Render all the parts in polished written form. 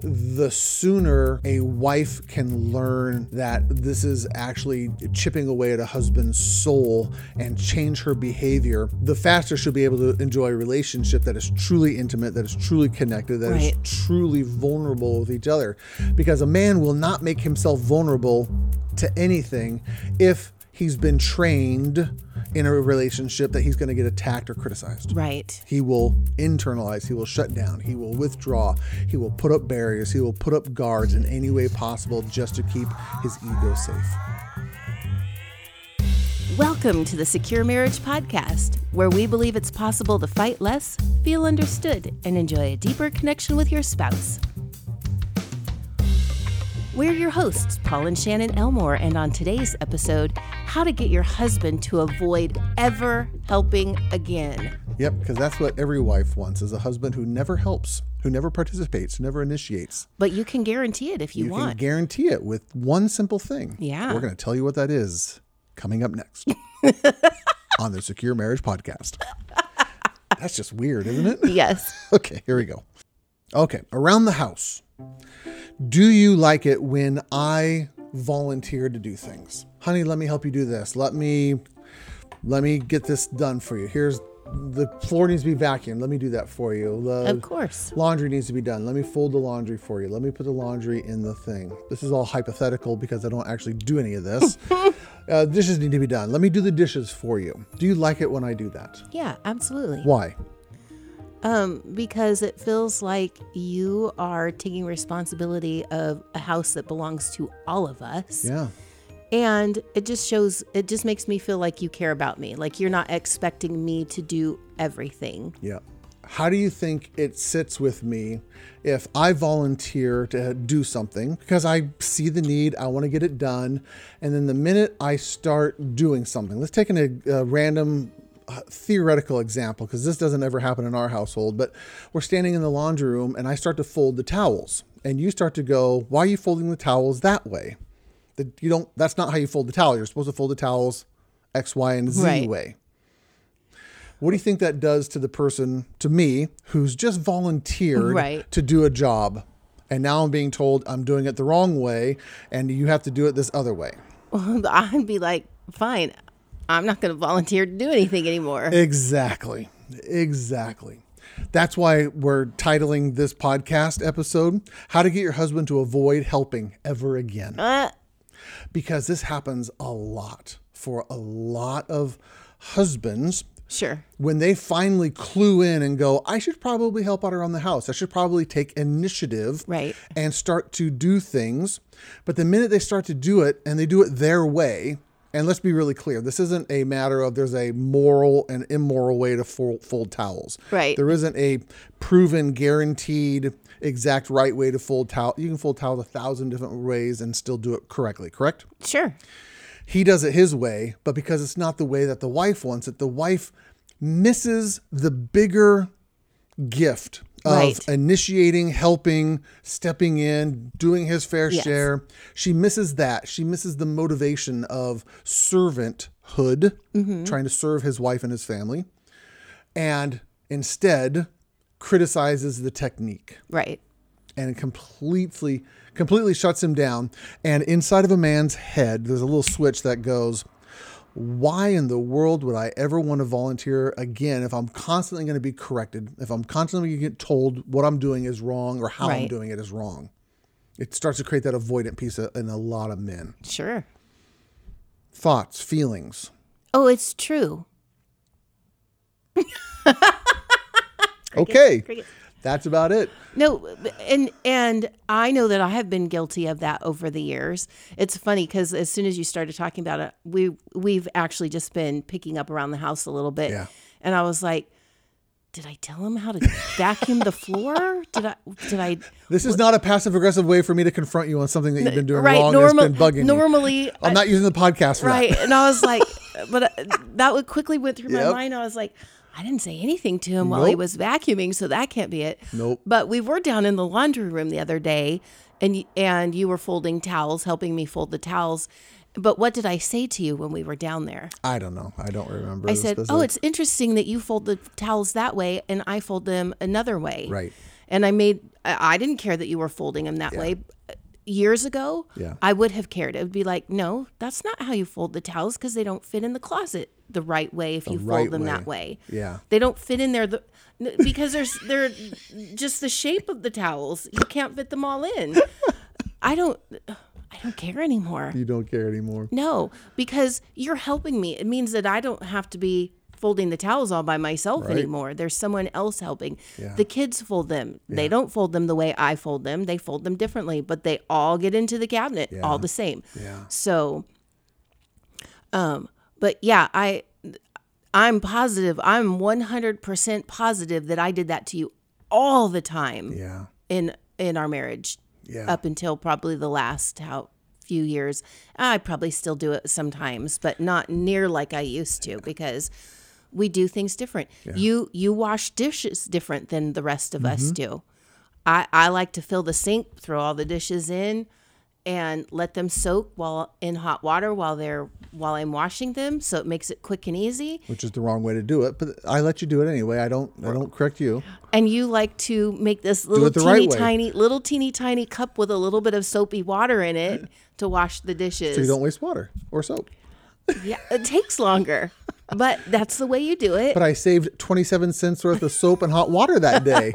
the sooner a wife can learn that this is actually chipping away at a husband's soul and change her behavior, the faster she'll be able to enjoy a relationship that is truly intimate, that is truly connected, that right. is truly vulnerable with each other. Because a man will not make himself vulnerable to anything if he's been trained in a relationship that he's going to get attacked or criticized. Right. He will internalize. He will shut down. He will withdraw. He will put up barriers. He will put up guards in any way possible just to keep his ego safe. Welcome to the Secure Marriage Podcast, where we believe it's possible to fight less, feel understood, and enjoy a deeper connection with your spouse. We're your hosts, Paul and Shannon Elmore, and on today's episode, how to get your husband to avoid ever helping again. Yep, because that's what every wife wants, is a husband who never helps, who never participates, never initiates. But you can guarantee it if you want. You can guarantee it with one simple thing. Yeah. We're going to tell you what that is coming up next on the Secure Marriage Podcast. That's just weird, isn't it? Yes. Okay, here we go. Okay, around the house. Do you like it when I volunteer to do things? Honey, let me help you do this. Let me get this done for you. Here's the floor needs to be vacuumed. Let me do that for you. Of course. Laundry needs to be done. Let me fold the laundry for you. Let me put the laundry in the thing. This is all hypothetical because I don't actually do any of this. Dishes need to be done. Let me do the dishes for you. Do you like it when I do that? Yeah, absolutely. Why? Because it feels like you are taking responsibility of a house that belongs to all of us. Yeah. And it just makes me feel like you care about me. Like you're not expecting me to do everything. Yeah. How do you think it sits with me if I volunteer to do something because I see the need, I want to get it done. And then the minute I start doing something, let's take a random theoretical example, because this doesn't ever happen in our household, but we're standing in the laundry room and I start to fold the towels and you start to go, why are you folding the towels that way? That's not how you fold the towel. You're supposed to fold the towels X, Y, and Z right. way. What do you think that does to the person, to me, who's just volunteered right. to do a job? And now I'm being told I'm doing it the wrong way and you have to do it this other way. Well, I'd be like, fine. I'm not going to volunteer to do anything anymore. Exactly. Exactly. That's why we're titling this podcast episode, How to Get Your Husband to Avoid Helping Ever Again. Because this happens a lot for a lot of husbands. Sure. When they finally clue in and go, I should probably help out around the house. I should probably take initiative right. and start to do things. But the minute they start to do it and they do it their way, and let's be really clear. This isn't a matter of there's a moral and immoral way to fold towels. Right. There isn't a proven, guaranteed, exact right way to fold towel. You can fold towels 1,000 different ways and still do it correctly, correct? Sure. He does it his way, but because it's not the way that the wife wants it, the wife misses the bigger gift of right. initiating, helping, stepping in, doing his fair yes. share. She misses that. She misses the motivation of servanthood, mm-hmm. trying to serve his wife and his family, and instead criticizes the technique. Right. And completely shuts him down. And inside of a man's head, there's a little switch that goes, why in the world would I ever want to volunteer again if I'm constantly going to be corrected, if I'm constantly going to get told what I'm doing is wrong or how right. I'm doing it is wrong? It starts to create that avoidant piece in a lot of men. Sure. Thoughts, feelings. Oh, it's true. Okay. Crickets. That's about it. No, and I know that I have been guilty of that over the years. It's funny because as soon as you started talking about it, we've actually just been picking up around the house a little bit. Yeah. And I was like, did I tell him how to vacuum the floor? Did I? This is not a passive aggressive way for me to confront you on something that you've been doing right, wrong. That's been bugging normally, you. I'm not using the podcast for right, that. Right. And I was like, but that quickly went through my yep. mind. I was like, I didn't say anything to him nope. while he was vacuuming, so that can't be it. Nope. But we were down in the laundry room the other day, and you were folding towels, helping me fold the towels. But what did I say to you when we were down there? I don't know. I don't remember. I said, it's interesting that you fold the towels that way, and I fold them another way. Right. And I didn't care that you were folding them that way. Years ago, I would have cared. It would be like, no, that's not how you fold the towels, because they don't fit in the closet the right way if you fold them that way. Yeah, they don't fit in there because they're just the shape of the towels. You can't fit them all in. I don't care anymore. You don't care anymore. No, because you're helping me. It means that I don't have to be folding the towels all by myself anymore. There's someone else helping. Yeah. The kids fold them. Yeah. They don't fold them the way I fold them. They fold them differently, but they all get into the cabinet all the same. Yeah. So, but yeah, I'm positive. I'm 100% positive that I did that to you all the time in our marriage up until probably the last few years. I probably still do it sometimes, but not near like I used to, because we do things different. Yeah. You wash dishes different than the rest of us do. I like to fill the sink, throw all the dishes in, and let them soak while in hot water while I'm washing them, so it makes it quick and easy. Which is the wrong way to do it, but I let you do it anyway. I don't correct you. And you like to make this little teeny tiny cup with a little bit of soapy water in it to wash the dishes. So you don't waste water or soap. Yeah, it takes longer. But that's the way you do it. But I saved 27 cents worth of soap and hot water that day.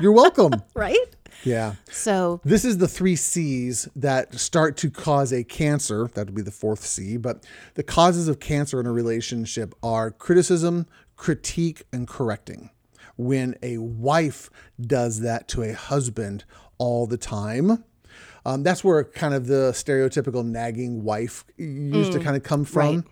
You're welcome. Right? Yeah. So this is the 3 C's that start to cause a cancer. That would be the 4th C. But the causes of cancer in a relationship are criticism, critique, and correcting. When a wife does that to a husband all the time, that's where kind of the stereotypical nagging wife used to kind of come from.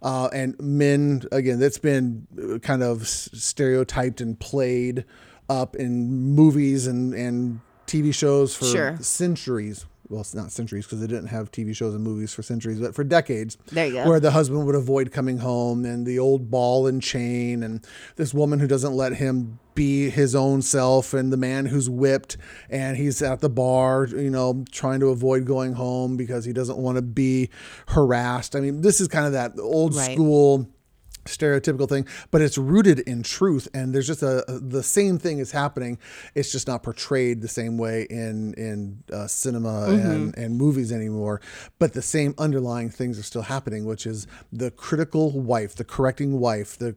Right. And men, again, that's been kind of stereotyped and played up in movies and TV shows for centuries. Well, it's not centuries, because they didn't have TV shows and movies for centuries, but for decades. There you go. Where the husband would avoid coming home, and the old ball and chain, and this woman who doesn't let him be his own self, and the man who's whipped and he's at the bar, trying to avoid going home because he doesn't want to be harassed. I mean, this is kind of that old school stereotypical thing, but it's rooted in truth, and there's just the same thing is happening. It's just not portrayed the same way in cinema and movies anymore, but the same underlying things are still happening, which is the critical wife, the correcting wife, the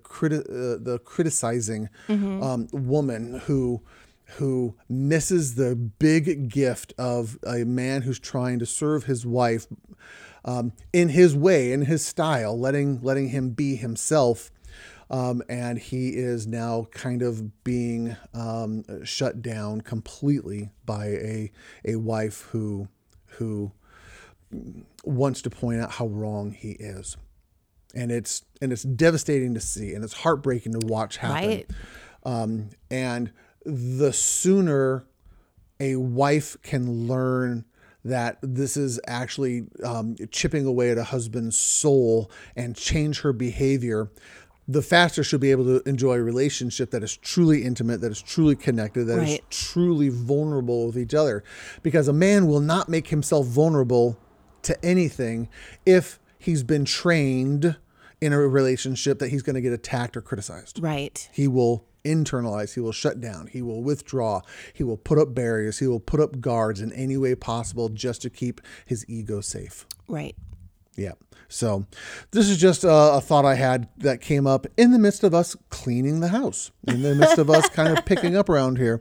criticizing woman who misses the big gift of a man who's trying to serve his wife in his way, in his style, letting him be himself. And he is now kind of being shut down completely by a wife who wants to point out how wrong he is. And it's devastating to see, and it's heartbreaking to watch happen. Right. And the sooner a wife can learn that this is actually chipping away at a husband's soul and change her behavior, the faster she'll be able to enjoy a relationship that is truly intimate, that is truly connected, that is truly vulnerable with each other. Because a man will not make himself vulnerable to anything if he's been trained in a relationship that he's going to get attacked or criticized. Right. He will internalize, he will shut down, he will withdraw, he will put up barriers, he will put up guards in any way possible just to keep his ego safe. Right. Yeah. So this is just a thought I had that came up in the midst of us cleaning the house, in the midst of us kind of picking up around here.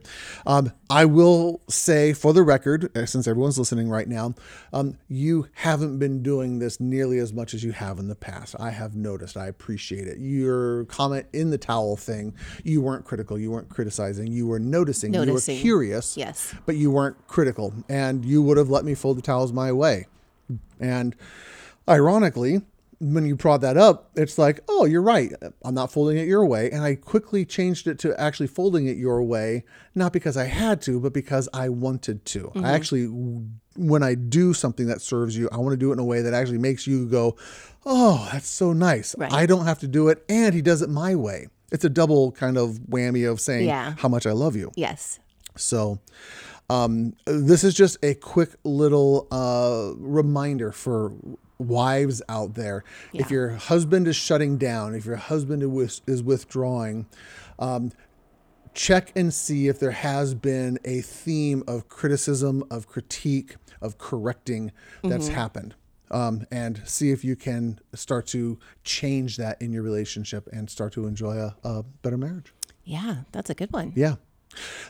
I will say, for the record, since everyone's listening right now, you haven't been doing this nearly as much as you have in the past. I have noticed. I appreciate it. Your comment in the towel thing, you weren't critical. You weren't criticizing. You were noticing. You were curious. Yes. But you weren't critical. And you would have let me fold the towels my way. And ironically, when you brought that up, it's like, oh, you're right. I'm not folding it your way. And I quickly changed it to actually folding it your way, not because I had to, but because I wanted to. I actually, when I do something that serves you, I want to do it in a way that actually makes you go, oh, that's so nice. Right. I don't have to do it. And he does it my way. It's a double kind of whammy of saying how much I love you. Yes. So this is just a quick little reminder for wives out there. Yeah. If your husband is shutting down, if your husband is withdrawing, check and see if there has been a theme of criticism, of critique, of correcting that's happened. And see if you can start to change that in your relationship and start to enjoy a better marriage. Yeah, that's a good one. Yeah.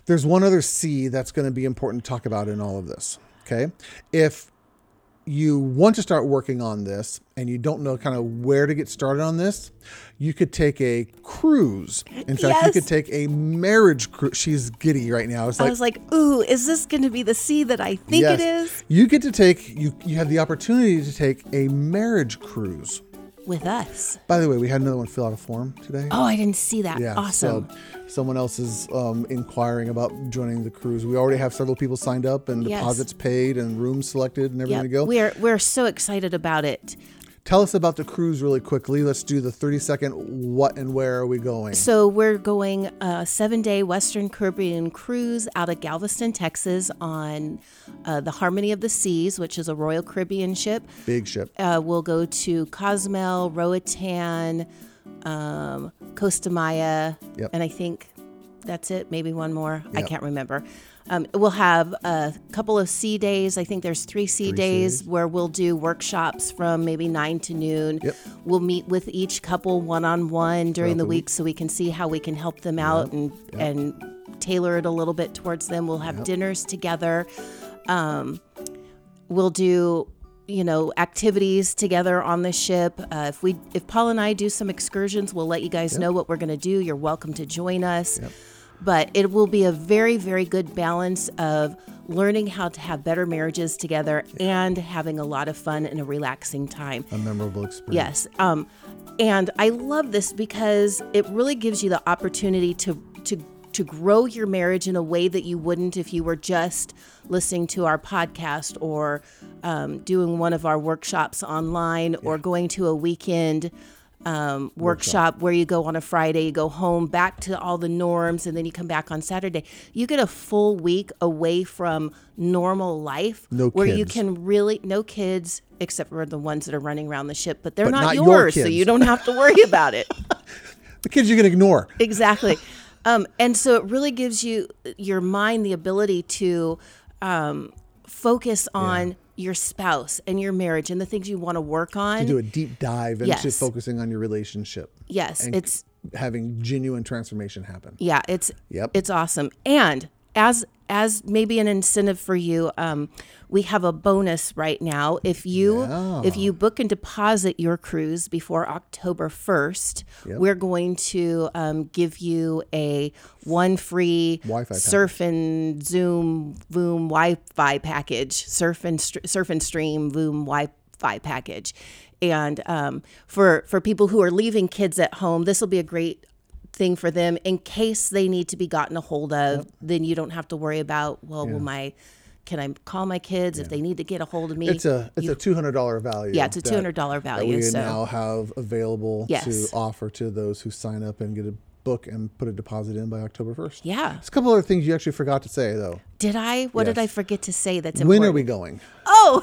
There's one other C that's going to be important to talk about in all of this. Okay. If you want to start working on this and you don't know kind of where to get started on this, you could take a cruise. In fact, you could take a marriage cruise. She's giddy right now. It's like, I was like, ooh, is this going to be the C that I think it is? You get to take, you have the opportunity to take a marriage cruise. With us. By the way, we had another one fill out a form today. Oh, I didn't see that. Yeah, awesome. So someone else is inquiring about joining the cruise. We already have several people signed up and deposits paid and rooms selected and everything to go. We're so excited about it. Tell us about the cruise really quickly. Let's do the 30-second what and where are we going. So we're going a 7-day Western Caribbean cruise out of Galveston, Texas on the Harmony of the Seas, which is a Royal Caribbean ship. Big ship. We'll go to Cozumel, Roatan, Costa Maya, and I think that's it. Maybe one more. I can't remember. We'll have a couple of sea days. I think there's three days where we'll do workshops from maybe 9 to noon. Yep. We'll meet with each couple one-on-one during the week so we can see how we can help them out and tailor it a little bit towards them. We'll have dinners together. We'll do... activities together on the ship. If Paul and I do some excursions, we'll let you guys know what we're going to do. You're welcome to join us. Yep. But it will be a very, very good balance of learning how to have better marriages together and having a lot of fun and a relaxing time. A memorable experience. Yes. And I love this because it really gives you the opportunity to grow your marriage in a way that you wouldn't if you were just listening to our podcast or doing one of our workshops online or going to a weekend workshop where you go on a Friday, you go home back to all the norms, and then you come back on Saturday. You get a full week away from normal life you can really, no kids except for the ones that are running around the ship, but not yours, so you don't have to worry about it. The kids you can ignore. Exactly. And so it really gives your mind the ability to focus on your spouse and your marriage and the things you want to work on. To do a deep dive into focusing on your relationship. Yes. And it's having genuine transformation happen. Yeah, it's awesome. And as maybe an incentive for you, we have a bonus right now. If you book and deposit your cruise before October 1st, we're going to give you a one free Wi-Fi surf package. And Zoom Voom Wi-Fi package, surf and stream Voom Wi-Fi package. And for people who are leaving kids at home, this will be a great thing for them in case they need to be gotten a hold of. Then you don't have to worry about can I call my kids if they need to get a hold of me. It's a $200 value. Yeah, it's a $200 value that we now have available to offer to those who sign up and get a book and put a deposit in by October 1st. Yeah, there's a couple other things you actually forgot to say though. Did I? What did I forget to say? That's important. When are we going? Oh.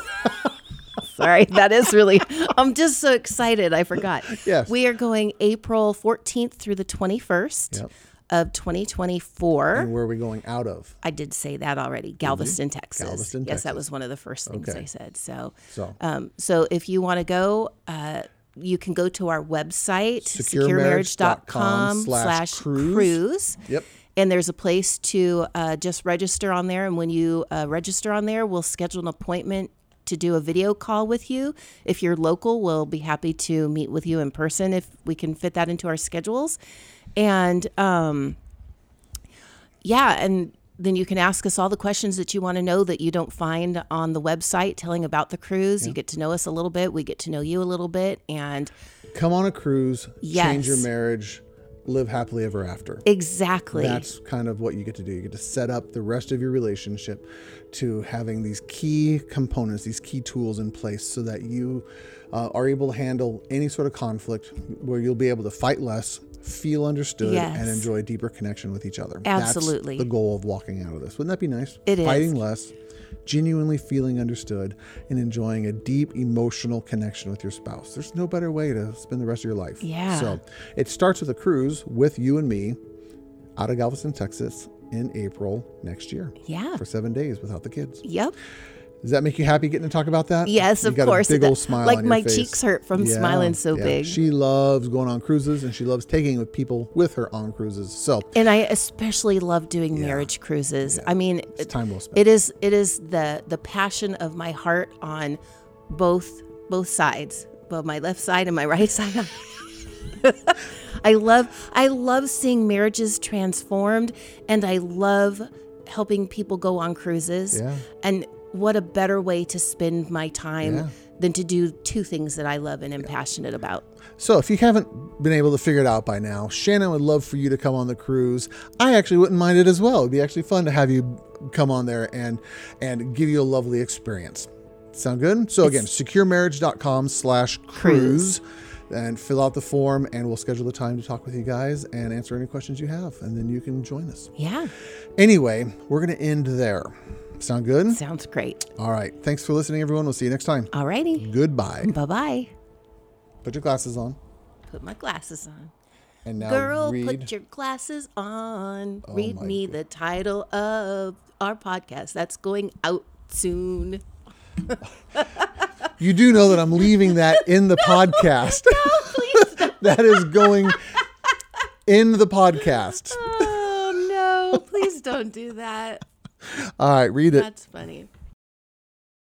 Sorry, that is really, I'm just so excited. I forgot. Yes. We are going April 14th through the 21st of 2024. And where are we going out of? I did say that already. Galveston, Texas. Galveston, Texas. Yes, that was one of the first things I said. So if you want to go, you can go to our website, securemarriage.com/cruise. Yep. And there's a place to just register on there. And when you register on there, we'll schedule an appointment to do a video call with you. If you're local, we'll be happy to meet with you in person if we can fit that into our schedules. And and then you can ask us all the questions that you want to know that you don't find on the website telling about the cruise. You get to know us a little bit. We get to know you a little bit. And come on a cruise, change your marriage, live happily ever after. Exactly. That's kind of what you get to do. You get to set up the rest of your relationship to having these key components, these key tools in place so that you are able to handle any sort of conflict where you'll be able to fight less, feel understood, and enjoy a deeper connection with each other. Absolutely. That's the goal of walking out of this. Wouldn't that be nice? It is. Fighting less, genuinely feeling understood, and enjoying a deep emotional connection with your spouse. There's no better way to spend the rest of your life. Yeah. So it starts with a cruise with you and me. out of Galveston, Texas in April next year. Yeah. For 7 days without the kids. Yep. Does that make you happy getting to talk about that? Yes, of course. You got a big old smile on your face. Like my cheeks hurt from smiling so big. She loves going on cruises, and she loves taking with people with her on cruises. So, and I especially love doing marriage cruises. Yeah. I mean, it's time well spent. It is the passion of my heart on both sides, both my left side and my right side. I love seeing marriages transformed, and I love helping people go on cruises. Yeah. And what a better way to spend my time than to do two things that I love and am passionate about. So if you haven't been able to figure it out by now, Shannon would love for you to come on the cruise. I actually wouldn't mind it as well. It'd be actually fun to have you come on there and give you a lovely experience. Sound good? So again, securemarriage.com/cruise and fill out the form, and we'll schedule the time to talk with you guys and answer any questions you have. And then you can join us. Yeah. Anyway, we're going to end there. Sound good? Sounds great. All right. Thanks for listening, everyone. We'll see you next time. All righty. Goodbye. Bye-bye. Put your glasses on. Put my glasses on. And now girl, read. Put your glasses on. Oh, read me the title of our podcast. That's going out soon. You do know that I'm leaving that in the podcast. No, please don't. That is going in the podcast. Oh, no. Please don't do that. All right, read it. That's funny.